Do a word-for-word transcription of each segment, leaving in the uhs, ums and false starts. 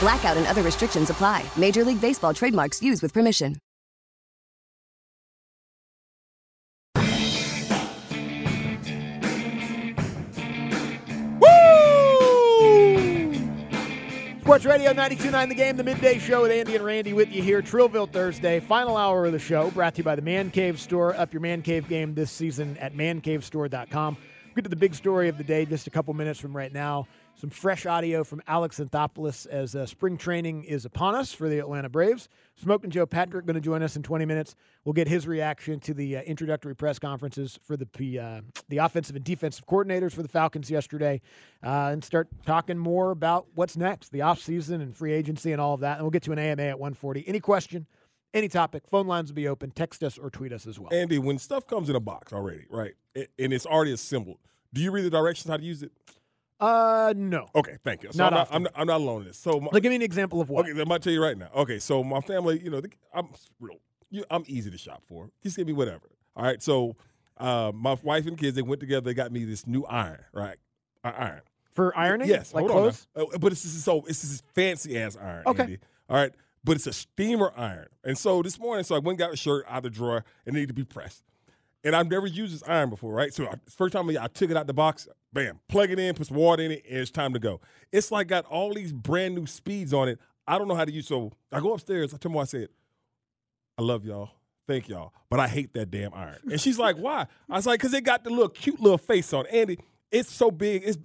Blackout and other restrictions apply. Major League Baseball trademarks used with permission. Sports Radio ninety-two point nine The Game, the midday show with Andy and Randy with you here. Trillville Thursday, final hour of the show, brought to you by the Man Cave Store. Up your Man Cave game this season at man cave store dot com. We'll get to the big story of the day just a couple minutes from right now. Some fresh audio from Alex Anthopoulos as uh, spring training is upon us for the Atlanta Braves. Smoking Joe Patrick going to join us in twenty minutes. We'll get his reaction to the uh, introductory press conferences for the uh, the offensive and defensive coordinators for the Falcons yesterday, uh, and start talking more about what's next, the offseason and free agency and all of that. And we'll get to an A M A at one forty. Any question, any topic, phone lines will be open. Text us or tweet us as well. Andy, when stuff comes in a box already, right, and it's already assembled, do you read the directions how to use it? Uh, no. Okay, thank you. So not I'm, not, I'm, not, I'm not alone in this. So my, like, give me an example of what. Okay, I'm going to tell you right now. Okay, so my family, you know, they, I'm real. You, I'm easy to shop for. Just give me whatever. All right, so uh, my wife and kids, they went together. They got me this new iron, right? Uh, iron. For ironing? Yes. Like clothes? Uh, but it's this, so it's this fancy-ass iron, okay. Andy. All right, but it's a steamer iron. And so this morning, so I went and got a shirt out of the drawer and it needed to be pressed. And I've never used this iron before, right? So I, first time I took it out the box, bam, plug it in, put some water in it, and it's time to go. It's like got all these brand new speeds on it. I don't know how to use it. So I go upstairs. I tell my wife, I said, I love y'all. Thank y'all. But I hate that damn iron. And she's like, why? I was like, because it got the little cute little face on it. Andy, it's so big. It's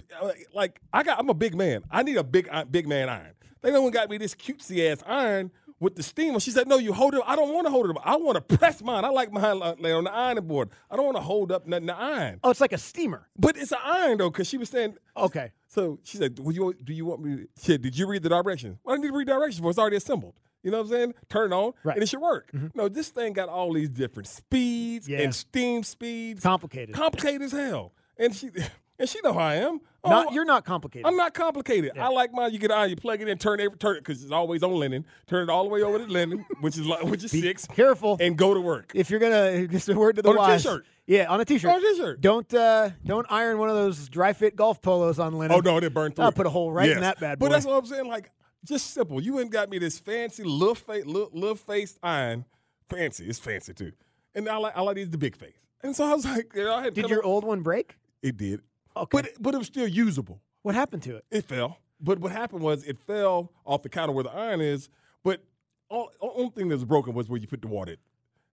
like, I got, I'm a big man. I need a big big man iron. They went and got me this cutesy-ass iron with the steamer. She said, no, you hold it up. I don't want to hold it up. I want to press mine. I like mine lay on the ironing board. I don't want to hold up nothing to iron. Oh, it's like a steamer. But it's an iron, though, because she was saying. Okay. So she said, well, you, do you want me to? She said, did you read the directions? Well, I need to read directions for it. It's already assembled. You know what I'm saying? Turn it on, right, and it should work. Mm-hmm. No, this thing got all these different speeds, yeah, and steam speeds. Complicated. Complicated as hell. And she and she know how I am. Oh, not, you're not complicated. I'm not complicated. Yeah. I like mine. You get on, you plug it in, turn it, turn it, because it's always on linen. Turn it all the way over to linen, which is which is Be six. Careful, and go to work. If you're gonna, just a word to the on wise. On a t-shirt. Yeah, on a t-shirt. On a t-shirt. Don't uh, don't iron one of those dry fit golf polos on linen. Oh no, they burn through. I'll put a hole right yes. in that bad boy. But that's what I'm saying. Like, just simple. You ain't got me this fancy little face, little, little faced iron. Fancy, it's fancy too. And I like I like these the big face. And so I was like, you know, I had did your up. old one break? It did. Okay. But, it, but it was still usable. What happened to it? It fell. But what happened was it fell off the counter where the iron is, but the only thing that was broken was where you put the water in.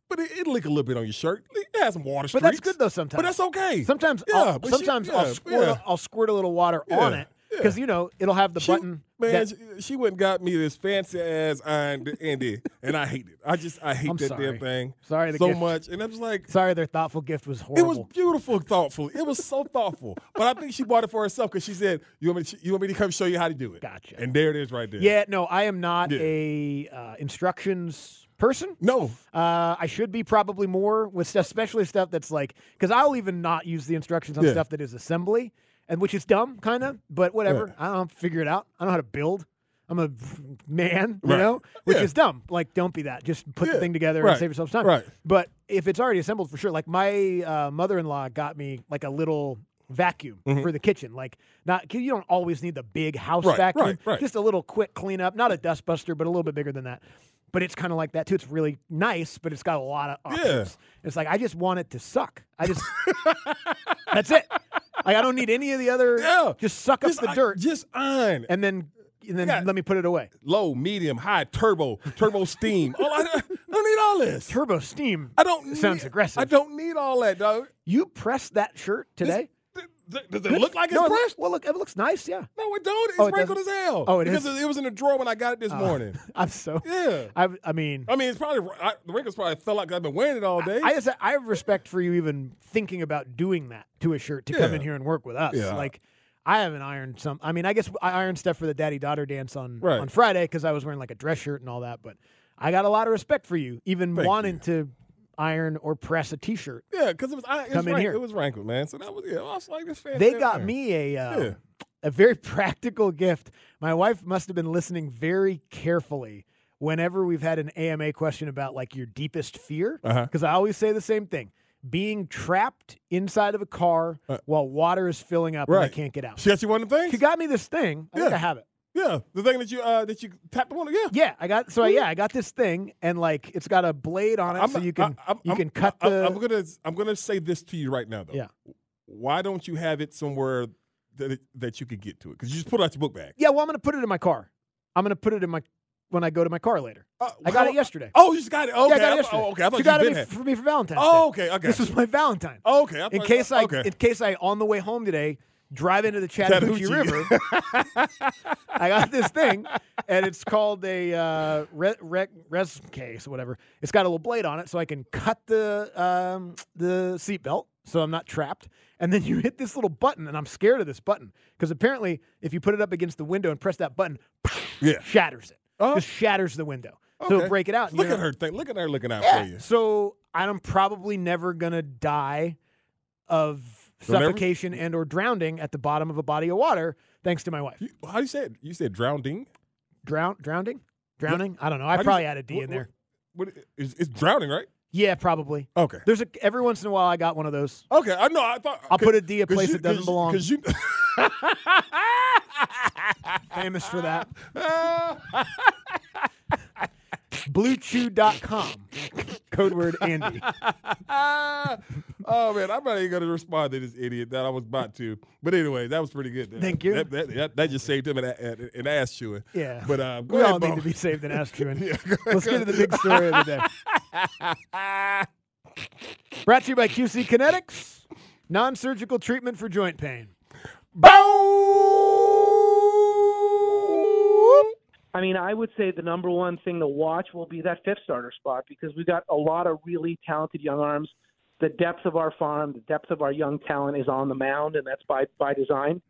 But it, it leaked a little bit on your shirt. It has some water streaks. But that's good, though, sometimes. But that's okay. Sometimes, yeah, I'll, sometimes she, yeah, I'll, squirt yeah. a, I'll squirt a little water yeah, on it because, yeah. you know, it'll have the she, button. Man, that, she, she went and got me this fancy-ass iron, Andy, and I hate it. I just I hate I'm that sorry. damn thing sorry, the so gift. much. And I was like, sorry, their thoughtful gift was horrible. It was beautiful, thoughtful. It was so thoughtful. But I think she bought it for herself because she said, you want me to, you want me to come show you how to do it? Gotcha. And there it is right there. Yeah, no, I am not yeah. a uh, instructions person. No. Uh, I should be probably more with stuff, especially stuff that's like, because I'll even not use the instructions on yeah. stuff that is assembly. And which is dumb, kind of, but whatever. Yeah. I don't know how to figure it out. I don't know how to build. I'm a man, you right. know, which yeah. is dumb. Like, don't be that. Just put yeah. the thing together right. and save yourself time. Right. But if it's already assembled, for sure. Like, my uh, mother-in-law got me, like, a little vacuum mm-hmm. for the kitchen. Like, not you don't always need the big house right. vacuum. Right. Right. Just a little quick cleanup. Not a dustbuster, but a little bit bigger than that. But it's kind of like that, too. It's really nice, but it's got a lot of options. Yeah. It's like, I just want it to suck. I just – that's it. Like, I don't need any of the other yeah. – just suck up just, the dirt. I, just iron. And then and then let me put it away. Low, medium, high, turbo, turbo steam. All I, I don't need all this. Turbo steam. I don't. Need, sounds aggressive. I don't need all that, dog. You pressed that shirt today. This, th- th- does it look like it's no, pressed? It, well, look, it looks nice. Yeah. No, it don't. It's oh, it wrinkled doesn't. as hell. Oh, it because is. Because it was in the drawer when I got it this uh, morning. I'm so. Yeah. I, I mean. I mean, it's probably I, the wrinkles probably fell out because I've been wearing it all day. I, I just I have respect for you even thinking about doing that to a shirt to yeah. come in here and work with us. Yeah. Like. I haven't ironed some. I mean, I guess I ironed stuff for the daddy-daughter dance on, right. on Friday because I was wearing like a dress shirt and all that. But I got a lot of respect for you, even Thank wanting you. to iron or press a T-shirt. Yeah, because it was I, it come was in rank, here. It was wrinkled, man. So that was yeah. I was like this fan. They got there. me a uh, yeah. a very practical gift. My wife must have been listening very carefully whenever we've had an A M A question about like your deepest fear, because uh-huh. I always say the same thing. Being trapped inside of a car uh, while water is filling up right. and I can't get out. She got you one of the things? She got me this thing. I yeah. think I have it. Yeah, the thing that you uh, that you tapped on again. Yeah. yeah, I got so I, yeah I got this thing and like it's got a blade on it I'm so not, you can I, you can cut. I, the... I'm gonna I'm gonna say this to you right now though. Yeah. Why don't you have it somewhere that it, that you could get to it? Because you just put it out your book bag. Yeah. Well, I'm gonna put it in my car. I'm gonna put it in my. When I go to my car later. Uh, I got it yesterday. Oh, you just got it? Okay. Yeah, I got it yesterday. Oh, okay. I thought you got it for me for Valentine's Day. Oh, okay. okay. This was my Valentine. Oh, okay. I in case I, I okay. in case I, on the way home today, drive into the Chattahoochee, Chattahoochee. River, I got this thing, and it's called a uh, re- re- res case, whatever. It's got a little blade on it, so I can cut the um, the seatbelt so I'm not trapped. And then you hit this little button, and I'm scared of this button because apparently if you put it up against the window and press that button, yeah. shatters it. Uh-huh. Just shatters the window. Okay. So it'll break it out. Look at her thing. Look at her looking out yeah. for you. So I'm probably never going to die of Don't suffocation never? and or drowning at the bottom of a body of water thanks to my wife. You, how do you say it? You said drowning? Drown, drowning? Drowning? What? I don't know. I how probably you, had a D what, in there. What, what, it's, it's drowning, right? Yeah, probably. Okay. There's a, every once in a while I got one of those. Okay. I know. I thought I'll put a D in a place you, that doesn't belong. Because you... Famous for that. blue chew dot com. Code word Andy. Oh, man. I'm not even going to respond to this idiot that I was about to. But anyway, that was pretty good. That, Thank you. That, that, that, that just saved him an, an ass chewing. Yeah. But uh, We ahead, all Bo. need to be saved an ass chewing. yeah, Let's get to the big story of the day. Brought to you by Q C Kinetics. Non-surgical treatment for joint pain. Boom! I mean, I would say the number one thing to watch will be that fifth starter spot because we've got a lot of really talented young arms. The depth of our farm, the depth of our young talent is on the mound, and that's by, by design.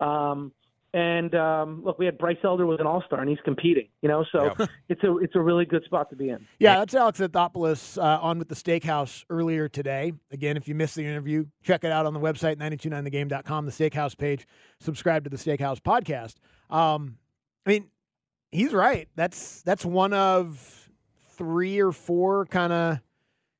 Um, and, um, look, we had Bryce Elder was an all-star, and he's competing, you know, so yeah. it's a it's a really good spot to be in. Yeah, that's Alex Anthopoulos uh, on with the Steakhouse earlier today. Again, if you missed the interview, check it out on the website, nine two nine the game dot com, the Steakhouse page. Subscribe to the Steakhouse podcast. Um, I mean, he's right. That's that's one of three or four kind of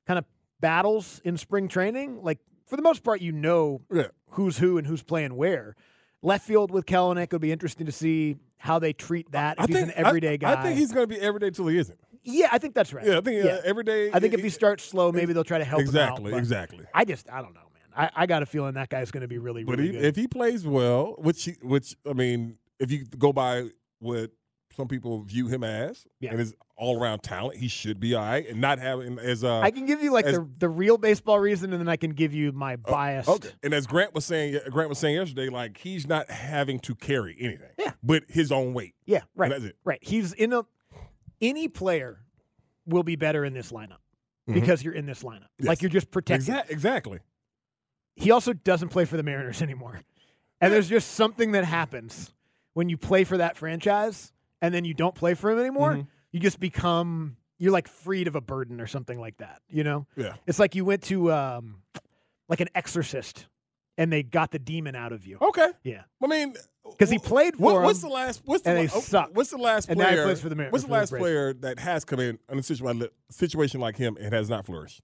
kind of battles in spring training. Like, for the most part, you know yeah. who's who and who's playing where. Left field with Kelenic, it'll be interesting to see how they treat that. If I he's think, an everyday I, guy, I think he's going to be everyday till he isn't. Yeah, I think that's right. Yeah, I think yeah. Uh, everyday. I think it, if he starts slow, maybe they'll try to help exactly, him out. Exactly, exactly. I just, I don't know, man. I, I got a feeling that guy's going to be really, really but he, good. If he plays well, which, he, which I mean, if you go by what some people view him as yeah. and his all-around talent, he should be all right and not having as uh, I can give you like as, the the real baseball reason, and then I can give you my bias. Uh, okay. And as Grant was saying, Grant was saying yesterday, like he's not having to carry anything. Yeah. But his own weight. Yeah. Right. That's it. Right. He's in a any player will be better in this lineup mm-hmm. because you're in this lineup. Yes. Like you're just protected. Exa- exactly. He also doesn't play for the Mariners anymore, and yeah. there's just something that happens when you play for that franchise. And then you don't play for him anymore, mm-hmm. you just become, you're like freed of a burden or something like that, you know? Yeah. It's like you went to um, like an exorcist and they got the demon out of you. Okay. Yeah. I mean. Because he played for what, him, what's the last, what's the and la- they sucked. What's the last player, and now he plays for the Mar- what's the last the player that has come in in a situa- situation like him and has not flourished?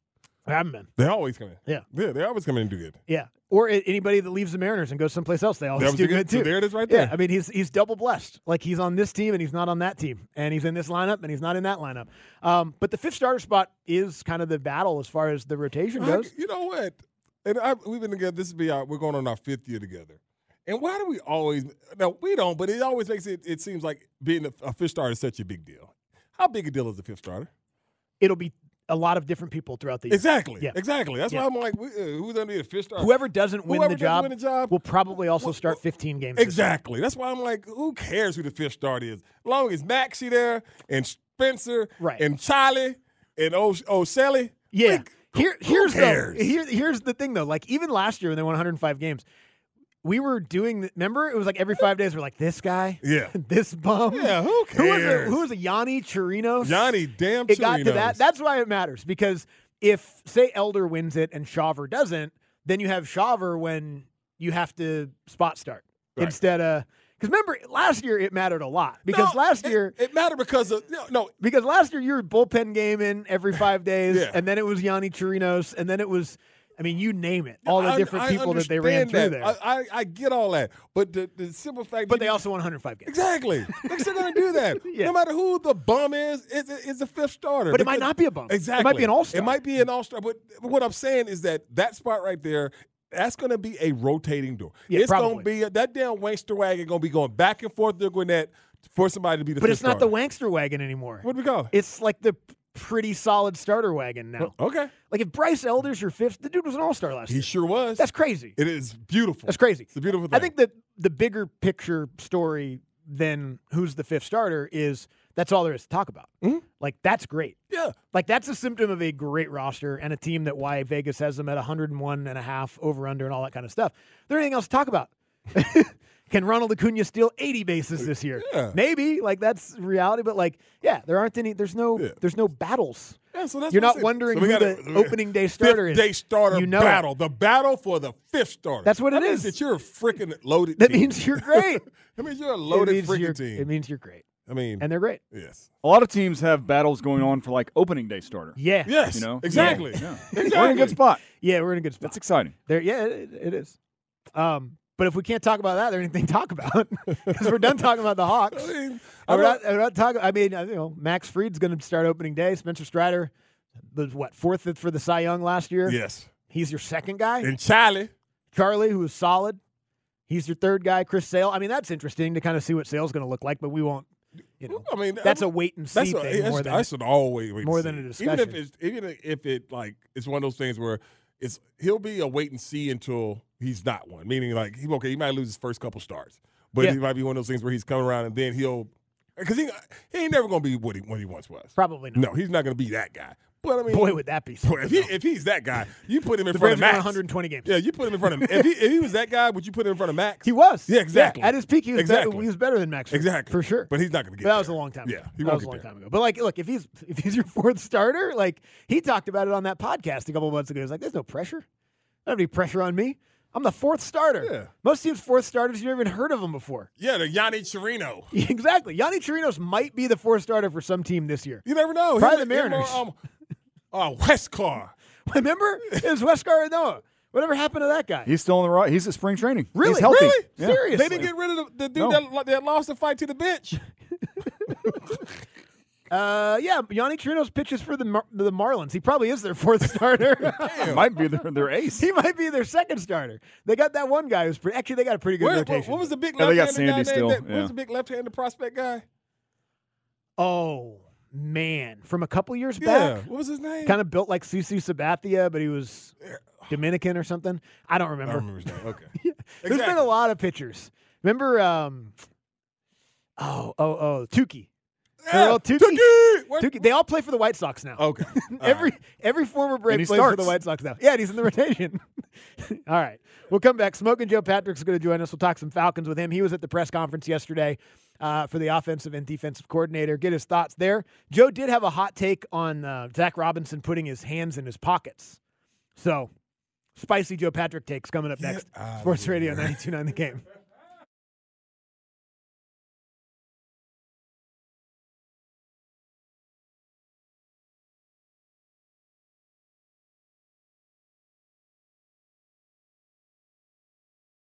I haven't been. They always come in. Yeah. Yeah, they always come in and do good. Yeah. Or anybody that leaves the Mariners and goes someplace else, they always do good, too. So there it is right there. Yeah, I mean, he's he's double blessed. Like, he's on this team, and he's not on that team. And he's in this lineup, and he's not in that lineup. Um, but the fifth starter spot is kind of the battle as far as the rotation goes. I, you know what? And I, we've been together. This will be our, we're going on our fifth year together. And why do we always – no, we don't, but it always makes it – it seems like being a, a fifth starter is such a big deal. How big a deal is a fifth starter? It'll be a lot of different people throughout the year. Exactly. Yeah. Exactly. That's yeah. why I'm like, we, uh, who's going to be a fifth starter? Whoever doesn't win Whoever the job win job will probably also well, start fifteen games. Exactly. That's why I'm like, who cares who the fifth starter is? As long as Maxie there and Spencer right. and Charlie and o- O'Selly. Yeah. Like, here, here's who cares? The, here, here's the thing, though. Like, even last year when they won one hundred five games – we were doing, remember, it was like every five days we're like, this guy? Yeah. This bum? Yeah, who cares? Who was a, a Yonny Chirinos? Yonny damn Chirinos. It got to that. That's why it matters, because if, say, Elder wins it and Shaver doesn't, then you have Shaver when you have to spot start right. instead of, because remember, last year it mattered a lot. Because no, last year. It, it mattered because of, no, no. Because last year you were bullpen game in every five days, yeah. and then it was Yonny Chirinos, and then it was. I mean, you name it. All the different I, I people that they ran through that. there. I, I, I get all that. But the, the simple fact. But they also won one hundred five games. Exactly. They're still going to do that. Yeah. No matter who the bum is, it's, it's a fifth starter. But because, it might not be a bum. Exactly. It might be an all-star. It might be an all-star. But what I'm saying is that that spot right there, that's going to be a rotating door. Yeah, it's going to be – that damn wankster wagon going to be going back and forth to Gwinnett for somebody to be the but fifth starter. But it's not the wankster wagon anymore. What do we call it? It's like the – pretty solid starter wagon now. Okay. Like if Bryce Elder's your fifth, the dude was an all-star last he year. He sure was. That's crazy. It is beautiful. That's crazy. It's a beautiful thing. I think that the bigger picture story than who's the fifth starter is that's all there is to talk about. Mm-hmm. Like that's great. Yeah. Like that's a symptom of a great roster and a team that why Vegas has them at one oh one and a half over under and all that kind of stuff. Is there anything else to talk about? Can Ronald Acuna steal eighty bases this year? Yeah. Maybe, like that's reality, but like, yeah, there aren't any. There's no. Yeah. There's no battles. Yeah, so that's you're not wondering so who gotta, the opening day starter fifth is. Day starter you know battle, it. The battle for the fifth starter. That's what that it is. That you're a freaking loaded. That team. Means you're great. That means you're a loaded freaking team. It means you're great. I mean, and they're great. Yes. A lot of teams have battles going on for like opening day starter. Yeah. Yes. You know exactly. Yeah. Yeah. Exactly. We're in a good spot. Yeah, we're in a good spot. That's exciting. There. Yeah, it, it is. Um. But if we can't talk about that, there's anything to talk about because we're done talking about the Hawks. I mean, I'm not, I'm not talking. I mean, you know, Max Fried's going to start opening day. Spencer Strider, was what fourth for the Cy Young last year? Yes, he's your second guy. And Charlie, Charlie, who is solid, he's your third guy. Chris Sale. I mean, that's interesting to kind of see what Sale's going to look like, but we won't. You know, I mean, that's I mean, a wait and see that's thing. A, more than that's an always wait more and see. Than a discussion. Even if it's, even if it like it's one of those things where. It's he'll be a wait and see until he's not one. Meaning, like he okay, he might lose his first couple starts, but yeah. He might be one of those things where he's coming around and then he'll because he he ain't never gonna be what he what he once was. Probably not. No, he's not gonna be that guy. But I mean, boy, would that be boy, if he if he's that guy, you put him in the front Braves of Max. one hundred twenty games. Yeah, you put him in front of him. if he if he was that guy, would you put him in front of Max? He was. Yeah, exactly. Yeah, at his peak, he was exactly. better, he was better than Max. Exactly for sure. But he's not gonna get. But that there. was a long time. Yeah, ago. He that was a long there. time ago. But like, look, if he's if he's your fourth starter, like he talked about it on that podcast a couple months ago. He's like, there's no pressure. I don't have any pressure on me. I'm the fourth starter. Yeah. Most teams' fourth starters, you've never even heard of them before. Yeah, the Yonny Chirinos. Exactly. Yonny Chirinos might be the fourth starter for some team this year. You never know. Probably he, the Mariners. More, um, oh, Westcar. Remember? It was Westcar Noah. Whatever happened to that guy? He's still on the right. He's at spring training. Really? He's healthy. Really? Yeah. Seriously. They didn't get rid of the, the dude no. that, that lost the fight to the bench. Uh yeah, Yonny Chirinos pitches for the Mar- the Marlins. He probably is their fourth starter. might be their, their ace. He might be their second starter. They got that one guy who's pretty. Actually, they got a pretty good Where, rotation. What was the big left-handed yeah, they got Sandy guy? Still. That, yeah. What was the big left-handed prospect guy? Oh man, from a couple years yeah. back. What was his name? Kind of built like Cece Sabathia, but he was Dominican or something. I don't remember. I don't remember his name. Okay. yeah. exactly. There's been a lot of pitchers. Remember? Um, oh oh oh, Tukey. Yeah. Tukey. Tukey. Tukey. They all play for the White Sox now. Okay. every right. every former Brave plays starts. for the White Sox now. Yeah, and he's in the rotation. all right. We'll come back. Smoking Joe Patrick's going to join us. We'll talk some Falcons with him. He was at the press conference yesterday uh, for the offensive and defensive coordinator. Get his thoughts there. Joe did have a hot take on uh, Zach Robinson putting his hands in his pockets. So, spicy Joe Patrick takes coming up next. Yeah, Sports here. Radio ninety-two point nine The Game.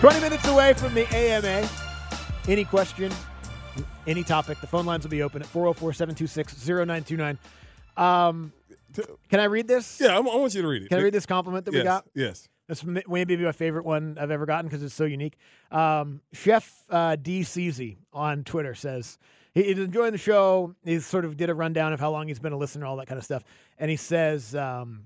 twenty minutes away from the A M A. Any question, any topic, the phone lines will be open at four oh four, seven two six, oh nine two nine. Um, can I read this? Yeah, I want you to read it. Can I read this compliment that yes, we got? Yes. This may be my favorite one I've ever gotten because it's so unique. Um, Chef uh, D. Ceezy on Twitter says he's enjoying the show. He sort of did a rundown of how long he's been a listener, all that kind of stuff. And he says um,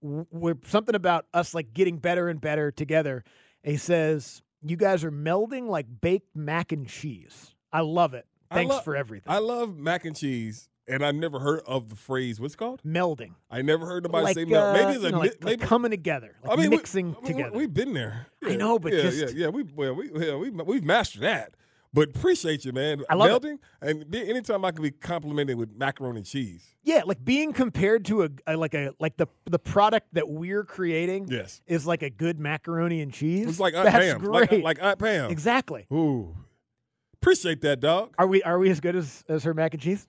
we're something about us like getting better and better together. He says, you guys are melding like baked mac and cheese. I love it. Thanks love, for everything. I love mac and cheese, and I never heard of the phrase, what's it called? Melding. I never heard nobody like, say meld. Maybe it's uh, a, know, like, maybe, like coming together, like I mean, mixing we, I mean, together. We, we've been there. Yeah, I know, but yeah, just. Yeah, yeah, we, well, we, yeah we, we've mastered that. But appreciate you, man. I love melding. It. And be, anytime I can be complimented with macaroni and cheese. Yeah, like being compared to a, a like a like the the product that we're creating yes. is like a good macaroni and cheese. It's like Aunt That's Pam. Great. Like, like Aunt Pam. Exactly. Ooh. Appreciate that, dog. Are we are we as good as, as her mac and cheese?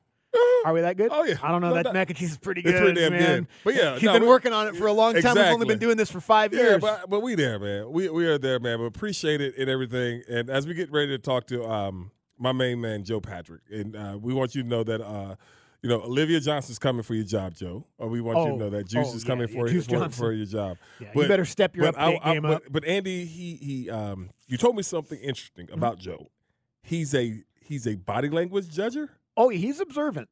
Are we that good? Oh, yeah. I don't know. No, that not. Mac and cheese is pretty good, it's pretty damn man. Good. But yeah, She's no, been we, working on it for a long time. Exactly. We've only been doing this for five yeah, years. But, but we there, man. We we are there, man. We appreciate it and everything. And as we get ready to talk to um my main man, Joe Patrick, and uh, we want you to know that, uh, you know, Olivia Johnson's coming for your job, Joe. Or we want oh, you to know that Juice oh, is coming yeah, for, yeah, for, for your job. Yeah, but, you better step your update I, I, game I, up. But, but Andy, he he um you told me something interesting about mm-hmm. Joe. He's a he's a body language judger. Oh, he's observant.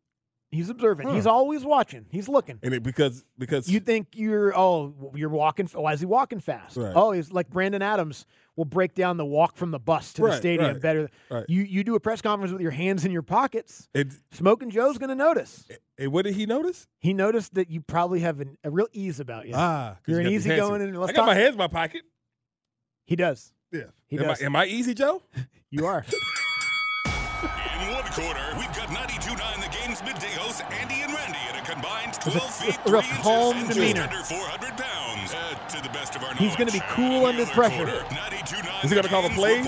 He's observant. Huh. He's always watching. He's looking. And it, because because you think you're oh you're walking. Why is he walking fast? Right. Oh, he's like Brandon Adams will break down the walk from the bus to right, the stadium right, better. Right. You you do a press conference with your hands in your pockets. It, Smoking Joe's going to notice. And what did he notice? He noticed that you probably have an, a real ease about you. Ah, you're you an easy going. And let's I got talk. My hands in my pocket. He does. Yeah. He am does. I, am I easy, Joe? You are. In one quarter, we've got ninety-two point nine The Game's midday hosts, Andy and Randy, at a combined twelve feet, three inches, and just under four hundred pounds, uh, to the best of our knowledge. He's going to be cool under pressure. Is he going to call the plays?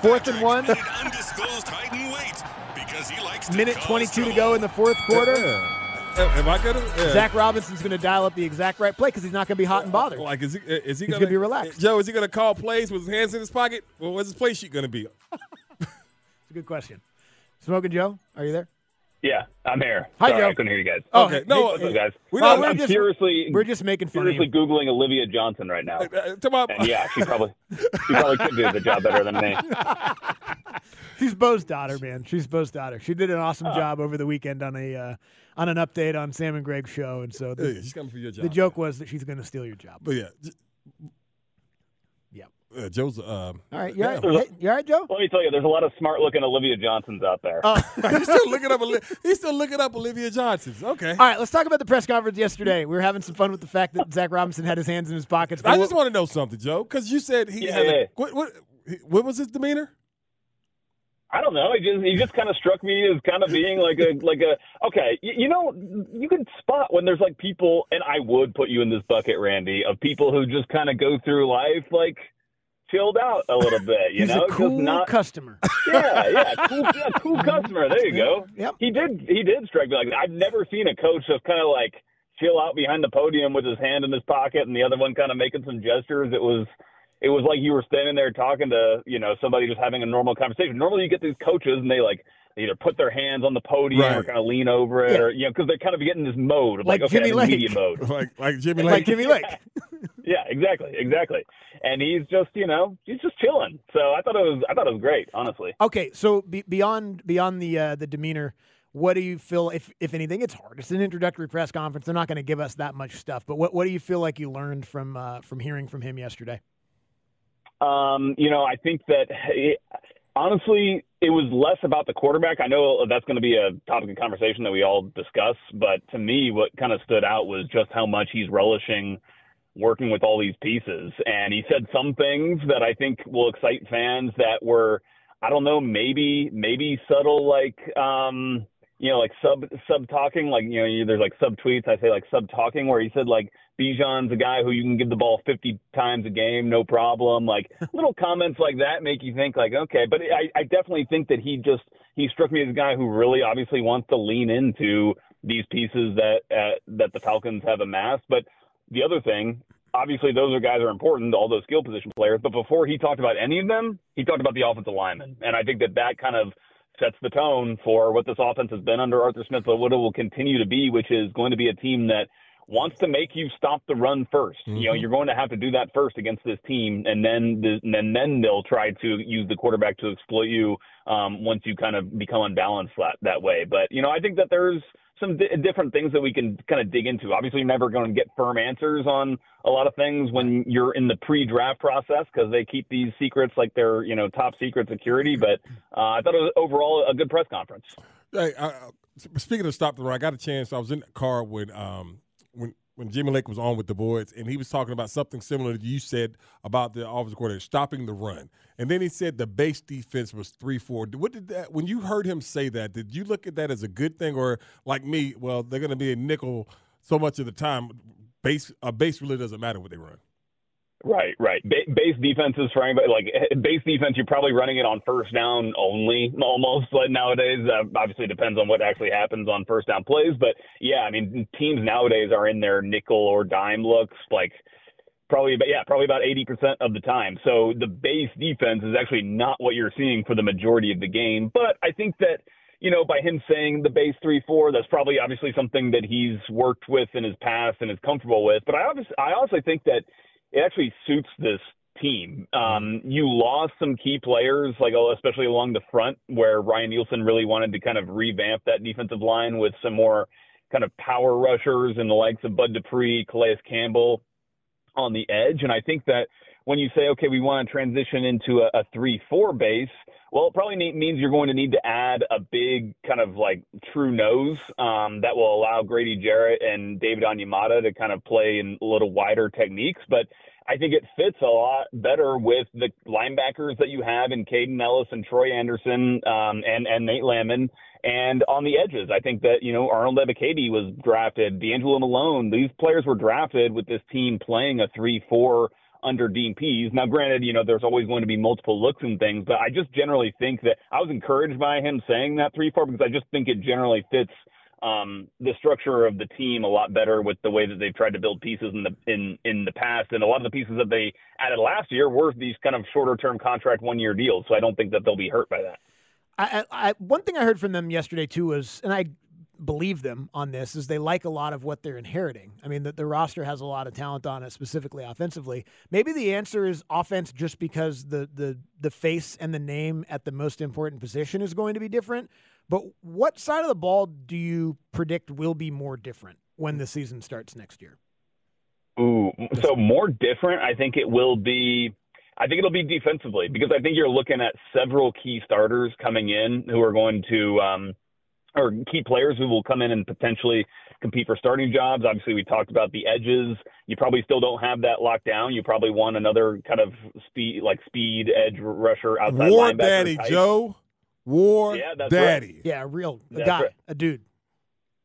Fourth and one. Undisclosed height and weight because he likes to minute twenty-two to go in the fourth quarter. Yeah. Am I gonna, yeah. Zach Robinson's going to dial up the exact right play because he's not going to be hot and bothered. Like, is he? Is he going to be relaxed? Joe, is he going to call plays with his hands in his pocket? Well, what's his play sheet going to be? Good question. Smoking Joe, are you there? Yeah, I'm here. Hi, Sorry, Joe. I couldn't hear you guys. Oh, okay. No, hey, guys. We don't, um, we're I'm just, seriously, we're just making fun seriously of you. Googling Olivia Johnson right now. Uh, uh, and yeah, she probably she probably could do the job better than me. She's Bo's daughter, man. She's Bo's daughter. She did an awesome oh. job over the weekend on a uh, on an update on Sam and Greg's show, and so the, yeah, she's coming for your job. The joke man. was that she's going to steal your job. But yeah. Uh, Joe's um, all right. You all right? Hey, you all right, Joe? Let me tell you, there's a lot of smart-looking Olivia Johnsons out there. Oh. he's still looking up. He's still looking up Olivia Johnsons. Okay. All right. Let's talk about the press conference yesterday. We were having some fun with the fact that Zach Robinson had his hands in his pockets. I just want to know something, Joe, because you said he yeah, had yeah. What, what? What was his demeanor? I don't know. He just he just kind of struck me as kind of being like a like a okay. You, you know, you can spot when there's like people, and I would put you in this bucket, Randy, of people who just kind of go through life like. chilled out a little bit, you He's know. A cool Just not, customer. Yeah, yeah, cool, yeah, cool customer. There you go. Yep. He did. He did strike me like that. I've never seen a coach just kind of like chill out behind the podium with his hand in his pocket and the other one kind of making some gestures. It was. It was like you were standing there talking to, you know, somebody just having a normal conversation. Normally you get these coaches and they, like, they either put their hands on the podium right. or kind of lean over it yeah. or, you know, because they kind of get in this mode of, like, like okay, Jimmy Lake. media mode. Like, like Jimmy Lake. Like Jimmy Lake. Yeah, exactly, exactly. And he's just, you know, he's just chilling. So I thought it was I thought it was great, honestly. Okay, so be- beyond beyond the uh, the demeanor, what do you feel, if if anything, it's hard. It's an introductory press conference. They're not going to give us that much stuff. But what, what do you feel like you learned from uh, from hearing from him yesterday? Um, you know, I think that, it, honestly, it was less about the quarterback. I know that's going to be a topic of conversation that we all discuss, but to me, what kind of stood out was just how much he's relishing working with all these pieces. And he said some things that I think will excite fans that were, I don't know, maybe maybe subtle, like, um, you know, like sub sub talking, like, you know, there's like sub tweets. I say like sub talking where he said like, Bijan's a guy who you can give the ball fifty times a game, no problem. Like little comments like that make you think like, okay, but I, I definitely think that he just, he struck me as a guy who really obviously wants to lean into these pieces that, uh, that the Falcons have amassed. But the other thing, obviously those are guys are important, all those skill position players, but before he talked about any of them, he talked about the offensive linemen. And I think that that kind of sets the tone for what this offense has been under Arthur Smith, but what it will continue to be, which is going to be a team that wants to make you stop the run first. Mm-hmm. You know, you're going to have to do that first against this team, and then the, and then they'll try to use the quarterback to exploit you um, once you kind of become unbalanced that, that way. But, you know, I think that there's some di- different things that we can kind of dig into. Obviously, you're never going to get firm answers on a lot of things when you're in the pre-draft process because they keep these secrets like they're, you know, top secret security. But uh, I thought it was overall a good press conference. Hey, I, speaking of stop the run, I got a chance. I was in the car with um, – When when Jimmy Lake was on with the boys, and he was talking about something similar to you said about the offensive coordinator, stopping the run. And then he said the base defense was three four. What did that? When you heard him say that, did you look at that as a good thing, or like me, well, they're going to be a nickel so much of the time, base a base really doesn't matter what they run? Right, right. Ba- base defenses for anybody, like base defense, you're probably running it on first down only, almost like nowadays. Uh, obviously, it depends on what actually happens on first down plays, but yeah, I mean, teams nowadays are in their nickel or dime looks, like probably, but yeah, probably about eighty percent of the time. So the base defense is actually not what you're seeing for the majority of the game. But I think that, you know, by him saying the base three four, that's probably obviously something that he's worked with in his past and is comfortable with. But I obviously, I also think that it actually suits this team. Um, you lost some key players, like especially along the front, where Ryan Nielsen really wanted to kind of revamp that defensive line with some more kind of power rushers and the likes of Bud Dupree, Calais Campbell on the edge. And I think that when you say, okay, we want to transition into a, a three four base, well, it probably need, means you're going to need to add a big kind of like true nose um, that will allow Grady Jarrett and David Onyemata to kind of play in a little wider techniques. But I think it fits a lot better with the linebackers that you have in Caden Ellis and Troy Anderson um, and, and Nate Landman. And on the edges, I think that, you know, Arnold Ebiketie was drafted, D'Angelo Malone. These players were drafted with this team playing a three four under Dean Pease. Now, granted, you know, there's always going to be multiple looks and things, but I just generally think that I was encouraged by him saying that three four because I just think it generally fits um, the structure of the team a lot better with the way that they've tried to build pieces in the in, in the past. And a lot of the pieces that they added last year were these kind of shorter-term contract one-year deals, so I don't think that they'll be hurt by that. I, I, one thing I heard from them yesterday, too, was, and I believe them on this, is they like a lot of what they're inheriting. I mean, the, the roster has a lot of talent on it, specifically offensively. Maybe the answer is offense just because the the the face and the name at the most important position is going to be different. But what side of the ball do you predict will be more different when the season starts next year? Ooh, so more different, I think it will be... I think it'll be defensively because I think you're looking at several key starters coming in who are going to um, – or key players who will come in and potentially compete for starting jobs. Obviously, we talked about the edges. You probably still don't have that locked down. You probably want another kind of speed – like speed edge rusher outside War linebacker. War Daddy, type. Joe. War yeah, that's Daddy. Right. Yeah, a real – a guy, right. a dude.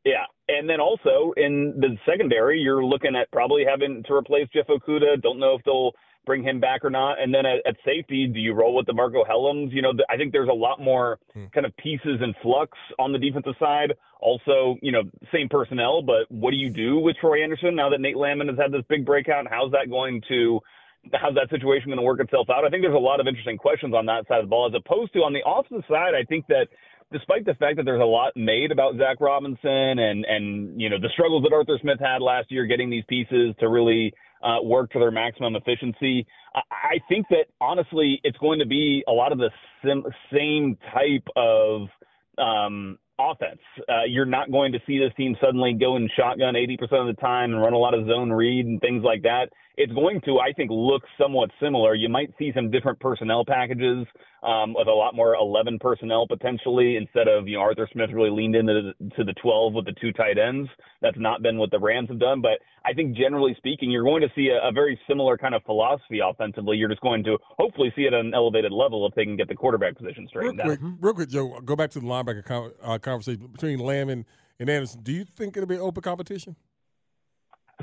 Yeah. And then also in the secondary, you're looking at probably having to replace Jeff Okudah. Don't know if they'll – bring him back or not. And then at, at safety, do you roll with the Marco Helms? You know, th- I think there's a lot more hmm. kind of pieces in flux on the defensive side. Also, you know, same personnel, but what do you do with Troy Anderson now that Nate Landman has had this big breakout? And how's that going to, how's that situation going to work itself out? I think there's a lot of interesting questions on that side of the ball, as opposed to on the offensive side. I think that despite the fact that there's a lot made about Zach Robinson and, and, you know, the struggles that Arthur Smith had last year, getting these pieces to really uh, work to their maximum efficiency. I, I think that honestly, it's going to be a lot of the sim- same type of um, offense. Uh, you're not going to see this team suddenly go and shotgun eighty percent of the time and run a lot of zone read and things like that. It's going to, I think, look somewhat similar. You might see some different personnel packages um, with a lot more eleven personnel potentially, instead of, you know, Arthur Smith really leaned into the, to the twelve with the two tight ends. That's not been what the Rams have done. But I think generally speaking, you're going to see a, a very similar kind of philosophy offensively. You're just going to hopefully see it at an elevated level if they can get the quarterback position straightened out. Real quick, Joe, go back to the linebacker con- uh, conversation between Lamb and, and Anderson. Do you think it'll be open competition?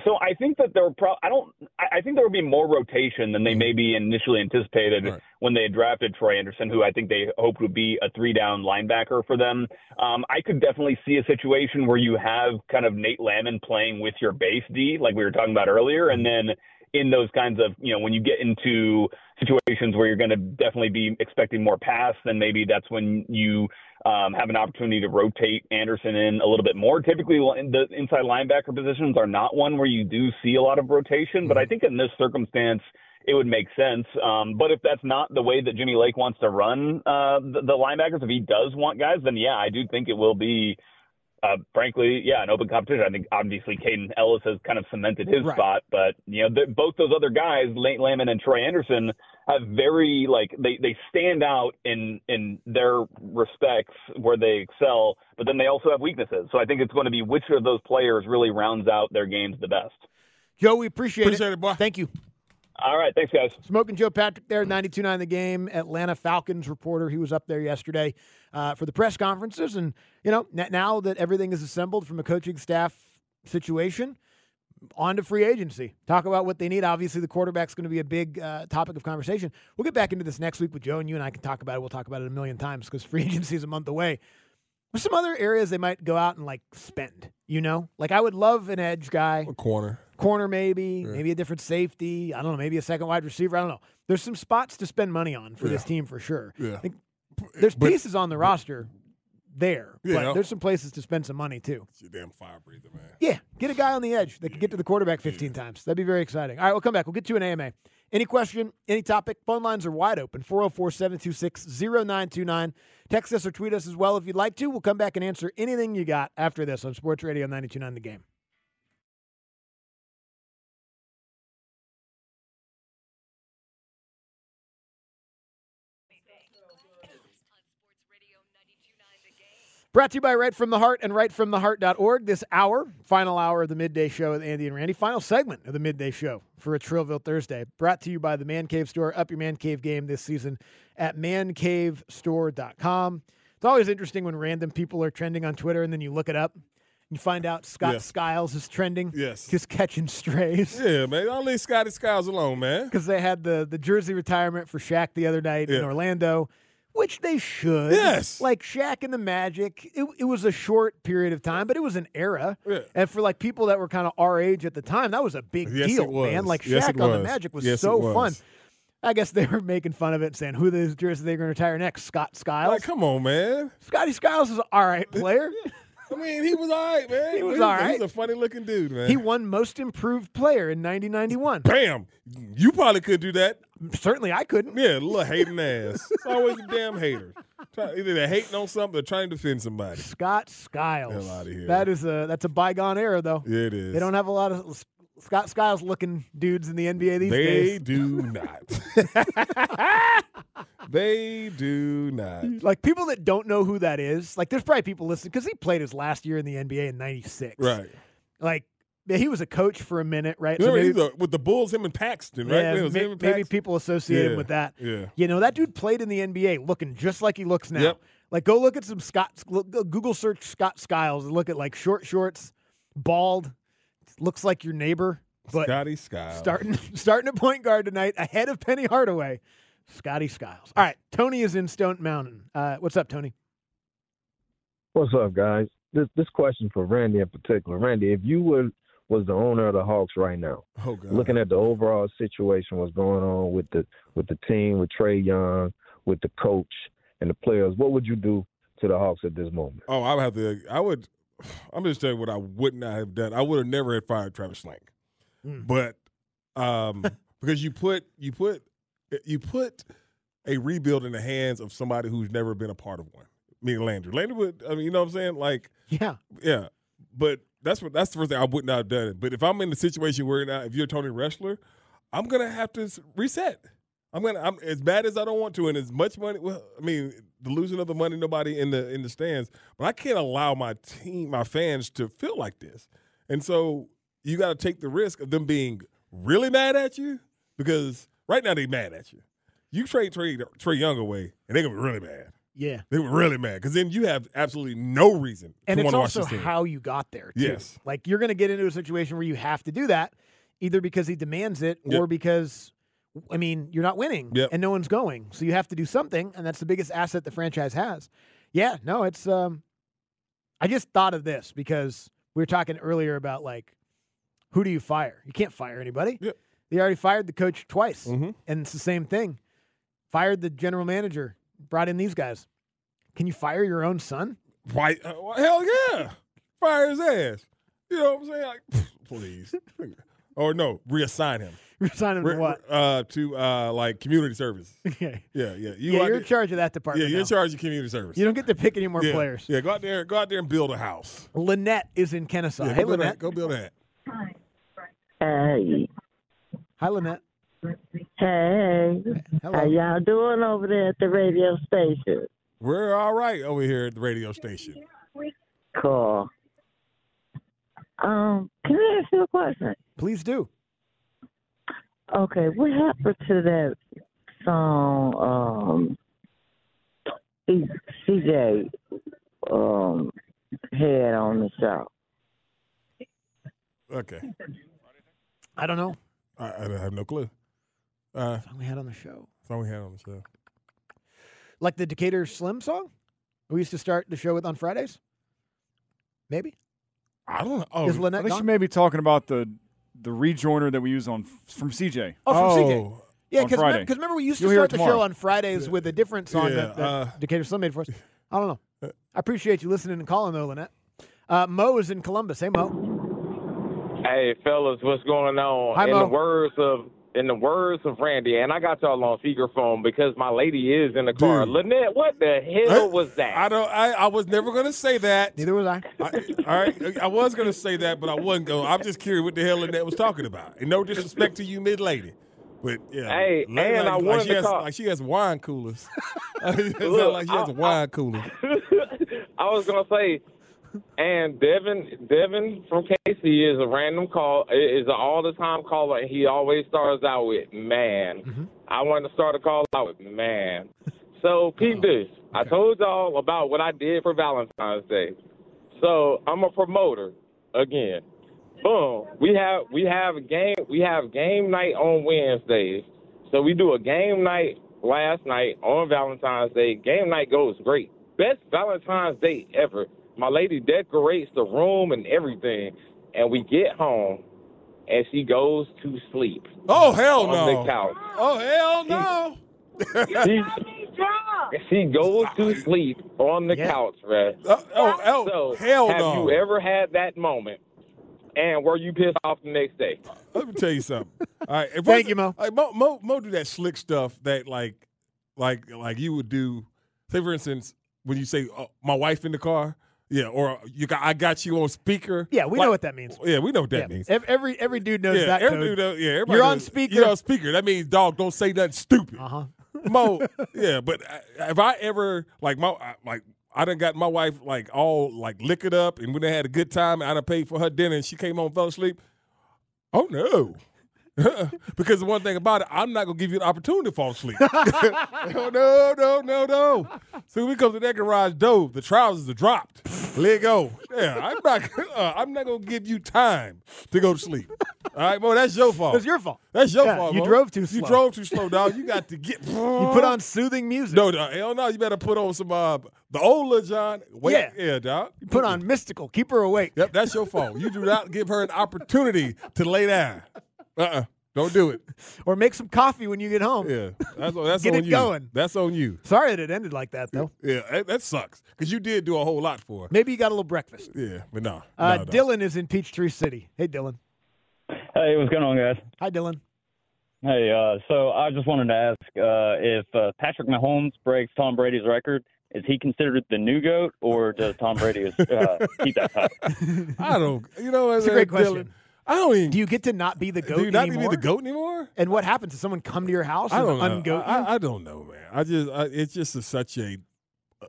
So I think that there pro- I don't. I think there will be more rotation than they maybe initially anticipated right. when they drafted Troy Anderson, who I think they hoped would be a three-down linebacker for them. Um, I could definitely see a situation where you have kind of Nate Landman playing with your base D, like we were talking about earlier, and then in those kinds of, you know, when you get into situations where you're going to definitely be expecting more pass, then maybe that's when you um, have an opportunity to rotate Anderson in a little bit more. Typically, the inside linebacker positions are not one where you do see a lot of rotation, but I think in this circumstance, it would make sense. Um, but if that's not the way that Jimmy Lake wants to run uh, the, the linebackers, if he does want guys, then yeah, I do think it will be Uh, frankly, yeah, an open competition. I think obviously Caden Ellis has kind of cemented his right. spot, but you know, both those other guys, Nate Landman and Troy Anderson, have very like they, they stand out in in their respects where they excel, but then they also have weaknesses. So I think it's going to be which of those players really rounds out their games the best. Joe, we appreciate, appreciate it. it boy. Thank you. All right, thanks, guys. Smoking Joe Patrick there, ninety-two point nine The Game, Atlanta Falcons reporter. He was up there yesterday uh, for the press conferences. And, you know, now that everything is assembled from a coaching staff situation, on to free agency. Talk about what they need. Obviously, the quarterback's going to be a big uh, topic of conversation. We'll get back into this next week with Joe, and you and I can talk about it. We'll talk about it a million times because free agency is a month away. But some other areas they might go out and, like, spend, you know? Like, I would love an edge guy. A corner. Corner maybe, yeah. maybe a different safety. I don't know, maybe a second wide receiver. I don't know. There's some spots to spend money on for yeah. this team for sure. Yeah. Like, there's but, pieces on the but, roster there, yeah. but there's some places to spend some money too. It's your damn fire breather, man. Yeah, get a guy on the edge that yeah. can get to the quarterback fifteen yeah. times. That'd be very exciting. All right, we'll come back. We'll get to an A M A. Any question, any topic, phone lines are wide open, four oh four, seven two six, oh nine two nine. Text us or tweet us as well if you'd like to. We'll come back and answer anything you got after this on Sports Radio ninety-two point nine The Game. Brought to you by Right From The Heart and right from the heart dot org. This hour, final hour of the midday show with Andy and Randy, final segment of the midday show for a Trillville Thursday. Brought to you by the Man Cave Store. Up your Man Cave game this season at man cave store dot com. It's always interesting when random people are trending on Twitter and then you look it up. You find out Scott yes. Skiles is trending. Yes. Just catching strays. Yeah, man. I'll leave Scotty Skiles alone, man. Because they had the, the jersey retirement for Shaq the other night yeah. in Orlando. Which they should. Yes. Like Shaq and the Magic, it, it was a short period of time, but it was an era. Yeah. And for like people that were kind of our age at the time, that was a big yes, deal, man. Like Shaq yes, on the Magic was yes, so was. fun. I guess they were making fun of it and saying, who the jersey they're going to retire next? Scott Skiles. Like, come on, man. Scotty Skiles is an all right player. I mean, he was all right, man. He was he, all right. He's a funny-looking dude, man. He won Most Improved Player in nineteen ninety-one. Bam! You probably could do that. Certainly I couldn't. Yeah, a little hating ass. It's always a damn hater. Either they're hating on something or trying to defend somebody. Scott Skiles. Hell out of here. That is a, that's a bygone era, though. Yeah, it is. They don't have a lot of Scott Skiles-looking dudes in the N B A these they days. They do not. They do not. Like, people that don't know who that is, like, there's probably people listening, because he played his last year in the N B A in ninety-six. Right. Like, he was a coach for a minute, right? So maybe, a, with the Bulls, him and Paxton, right? Yeah, may, him and Paxton. Maybe people associate yeah, him with that. Yeah. You know, that dude played in the N B A looking just like he looks now. Yep. Like, go look at some Scott, Google search Scott Skiles and look at, like, short shorts, bald, looks like your neighbor. But Scotty Skiles. Starting, starting at point guard tonight ahead of Penny Hardaway. Scotty Skiles. All right, Tony is in Stone Mountain. Uh, what's up, Tony? What's up, guys? This this question for Randy in particular. Randy, if you were was the owner of the Hawks right now, oh, God. looking at the overall situation, what's going on with the with the team, with Trae Young, with the coach and the players, what would you do to the Hawks at this moment? Oh, I would have to. I would. I'm going to tell you what I would not have done. I would have never had fired Travis Schlenk. Mm. But um, because you put you put you put a rebuild in the hands of somebody who's never been a part of one. Meaning Landry. Landry would. I mean, you know what I'm saying? Like, yeah, yeah. But that's what that's the first thing I would not have done. But if I'm in the situation where now, if you're Tony Reshler, I'm gonna have to reset. I'm gonna. I'm as bad as I don't want to, and as much money. Well, I mean, the losing of the money, nobody in the in the stands. But I can't allow my team, my fans, to feel like this. And so you got to take the risk of them being really mad at you, because right now they're mad at you. You trade Trae, Trae Young away, and they're going to be really mad. Yeah. They were really mad, because then you have absolutely no reason and to want to watch this team. And it's also how you got there, too. Yes. Like, you're going to get into a situation where you have to do that, either because he demands it or yep. because, I mean, you're not winning yep. and no one's going. So you have to do something, and that's the biggest asset the franchise has. Yeah, no, it's um, – I just thought of this because we were talking earlier about, like, who do you fire? You can't fire anybody. Yep. They already fired the coach twice, mm-hmm. and it's the same thing. Fired the general manager, brought in these guys. Can you fire your own son? Why? Uh, well, hell yeah. Fire his ass. You know what I'm saying? Like, pff, please. Or no, reassign him. Reassign him re- to what? Uh, to, uh, like, community service. Okay. Yeah, yeah. You yeah, you're there. in charge of that department Yeah, you're now. in charge of community service. You don't get to pick any more yeah. players. Yeah, go out there Go out there and build a house. Lynette is in Kennesaw. Yeah, hey, Lynette. Go build that. Hi. Hey. Hi, Lynette. Hey. Hello. How y'all doing over there at the radio station? We're all right over here at the radio station. Cool. Um, can I ask you a question? Please do. Okay, what happened to that song um, C J um, had on the show? Okay. I don't know. I, I have no clue. Uh, song we had on the show. Song we had on the show. Like the Decatur Slim song? We used to start the show with on Fridays? Maybe? I don't know. Oh, Is Lynette I think gone? She may be talking about the the rejoiner that we use on from C J. Oh, from oh, C J. Yeah, because remember, remember we used to You'll start the tomorrow. show on Fridays yeah. with a different song yeah, that, that uh, Decatur Slim made for us. I don't know. Uh, I appreciate you listening and calling, though, Lynette. Uh, Mo is in Columbus. Hey, Mo. Hey fellas, what's going on? Hi, in Mo. the words of in the words of Randy, and I got y'all on speakerphone because my lady is in the car. Dude. Lynette, what the hell I, was that? I don't. I, I was never gonna say that. Neither was I. I. All right, I was gonna say that, but I wasn't going. I'm just curious what the hell Lynette was talking about. And no disrespect to you, mid lady, but yeah. Hey, Lynette, and like, I wanted like to has, call. Like she has wine coolers. It's Look, like she has I, a wine I, cooler. I was gonna say. And Devin, Devin from K C is a random call, is an all-the-time caller, and he always starts out with, man. Mm-hmm. I want to start a call out with, man. So, peep oh, this. Okay. I told y'all about what I did for Valentine's Day. So, I'm a promoter again. Boom. We have we have a game we have game night on Wednesdays. So, we do a game night last night on Valentine's Day. Game night goes great. Best Valentine's Day ever. My lady decorates the room and everything, and we get home, and she goes to sleep. Oh, hell no. On the couch. Oh, hell no. She, she goes to sleep on the yeah. couch, man. Oh, oh, oh so, hell have no. Have you ever had that moment, and were you pissed off the next day? Let me tell you something. All right, Thank you, Mo. Like, Mo, Mo. Mo do that slick stuff that, like, like, like you would do. Say, for instance, when you say, oh, my wife in the car. Yeah, or you got, I got you on speaker. Yeah, we like, know what that means. Yeah, we know what that yeah. means. Every every dude knows yeah, that. Every dude knows, yeah, everybody you're knows, on speaker. You're on speaker. That means, dog, don't say nothing stupid. Uh huh. Mo, yeah, but I, if I ever like my like I done got my wife like all like liquored up, and we done had a good time, and I done paid for her dinner, and she came home and fell asleep. Oh no, Because the one thing about it, I'm not going to give you the opportunity to fall asleep. no, no, no, no, no. So we come to that garage door, the trousers are dropped. Let go. Yeah, I'm not, uh, I'm not going to give you time to go to sleep. All right, Mo, that's your fault. That's your fault. That's your yeah, fault, You Mo. drove too slow. You drove too slow, dog. You got to get. You put on soothing music. No, no, hell no. You better put on some, uh, the old LeJohn. Wait, yeah. yeah, dog. You put on Mystical. Keep her awake. Yep, that's your fault. You do not give her an opportunity to lay down. Uh-uh. Don't do it. Or make some coffee when you get home. Yeah. That's, that's get on it you. going. That's on you. Sorry that it ended like that, though. Yeah, that, that sucks. Because you did do a whole lot for her. Maybe you got a little breakfast. Yeah, but no. Uh, no Dylan no. is in Peachtree City. Hey, Dylan. Hey, what's going on, guys? Hi, Dylan. Hey, uh, so I just wanted to ask uh, if uh, Patrick Mahomes breaks Tom Brady's record, is he considered the new GOAT, or does Tom Brady uh, keep that title? I don't. You know, it's a great Dylan, question. I don't even. Do you get to not be the GOAT anymore? Do you not anymore? be the GOAT anymore? And what happens? Does someone come to your house and un-goat you? I, I don't know, man. I just, I, it's just a, such a, uh,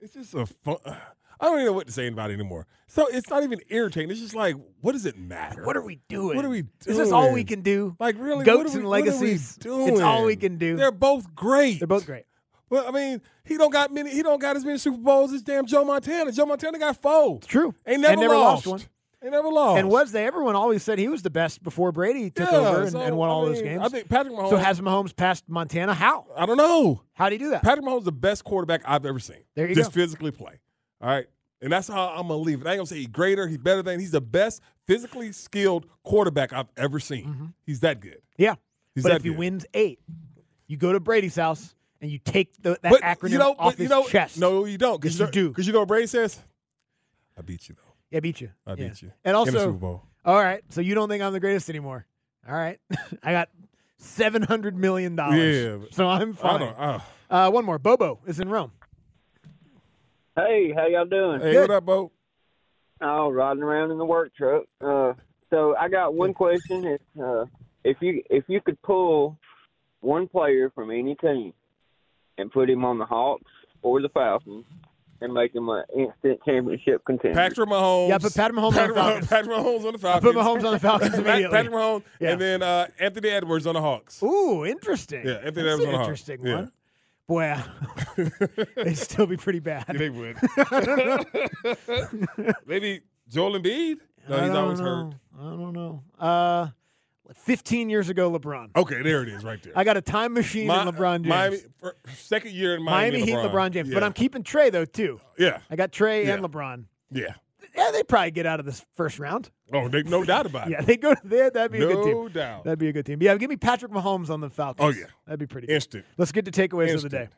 it's just a fun. Uh, I don't even know what to say about it anymore. So it's not even irritating. It's just like, what does it matter? What are we doing? What are we doing? Is this all we can do? Like, really? Goats we, and legacies. What are we doing? It's all we can do. They're both great. They're both great. Well, I mean, he don't got many. He don't got as many Super Bowls as damn Joe Montana. Joe Montana got four. It's true. Ain't never, never lost. lost one. They never lost. And was they? Everyone always said he was the best before Brady took yeah, over and, so, and won I all mean, those games. I think Patrick Mahomes. So has Mahomes passed Montana? How? I don't know. How do you do that? Patrick Mahomes is the best quarterback I've ever seen. There you Just go. Just physically play. All right? And that's how I'm going to leave it. I ain't going to say he's greater, he's better than. He's the best physically skilled quarterback I've ever seen. Mm-hmm. He's that good. Yeah. He's but that if good. he wins eight, you go to Brady's house and you take the, that but acronym you know, off his you know, chest. No, you don't. Because you do. Because you know what Brady says? I beat you, though. Yeah, beat you. I beat yeah. you. And also, in the Super Bowl. All right, so you don't think I'm the greatest anymore. All right. I got seven hundred million dollars. Yeah. So I'm fine. I don't, I don't. Uh, one more. Bobo is in Rome. Hey, how y'all doing? Hey, Good. What up, Bo? Oh, riding around in the work truck. Uh, so I got one question. If, uh, if you if you could pull one player from any team and put him on the Hawks or the Falcons, and make him an instant championship contender. Patrick Mahomes. Yeah, put Patrick Mahomes Patrick on the Falcons. Patrick Mahomes on the Falcons. I put Mahomes on the Falcons immediately. Patrick Mahomes, yeah. and then uh, Anthony Edwards on the Hawks. Ooh, interesting. Yeah, Anthony That's Edwards an on the Hawks. Interesting one. Yeah. Boy, they'd still be pretty bad. Yeah, they would. Maybe Joel Embiid? No, I he's always know. hurt. I don't know. Uh, fifteen years ago, LeBron. Okay, there it is right there. I got a time machine My, in LeBron James. Miami, second year in Miami. Miami Heat, LeBron, LeBron James. Yeah. But I'm keeping Trae, though, too. Yeah. I got Trae yeah. and LeBron. Yeah. Yeah, they probably get out of this first round. Oh, they, no doubt about it. Yeah, they go there. That'd be no a good team. No doubt. That'd be a good team. Yeah, give me Patrick Mahomes on the Falcons. Oh, yeah. That'd be pretty good. Instant. Let's get to takeaways Instant. of the day.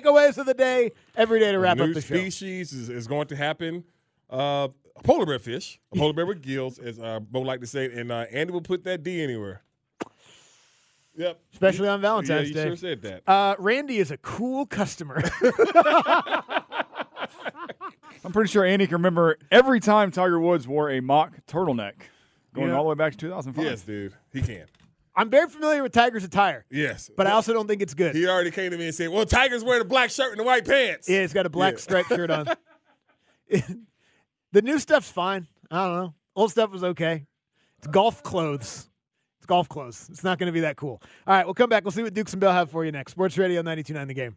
Takeaways of the day every day to wrap up the show. New species is, is going to happen. Uh, a polar bear fish, a polar bear with gills, as uh, Bo like to say, and uh, Andy will put that D anywhere. Yep. Especially on Valentine's yeah, Day. Yeah, you sure said that. Uh, Randy is a cool customer. I'm pretty sure Andy can remember every time Tiger Woods wore a mock turtleneck, going yeah. all the way back to two thousand five. Yes, dude. He can. I'm very familiar with Tiger's attire. Yes. But well, I also don't think it's good. He already came to me and said, well, Tiger's wearing a black shirt and the white pants. Yeah, he's got a black yeah. striped shirt on. The new stuff's fine. I don't know. Old stuff was okay. It's golf clothes. It's golf clothes. It's not going to be that cool. All right, we'll come back. We'll see what Dukes and Bell have for you next. Sports Radio ninety-two point nine The Game.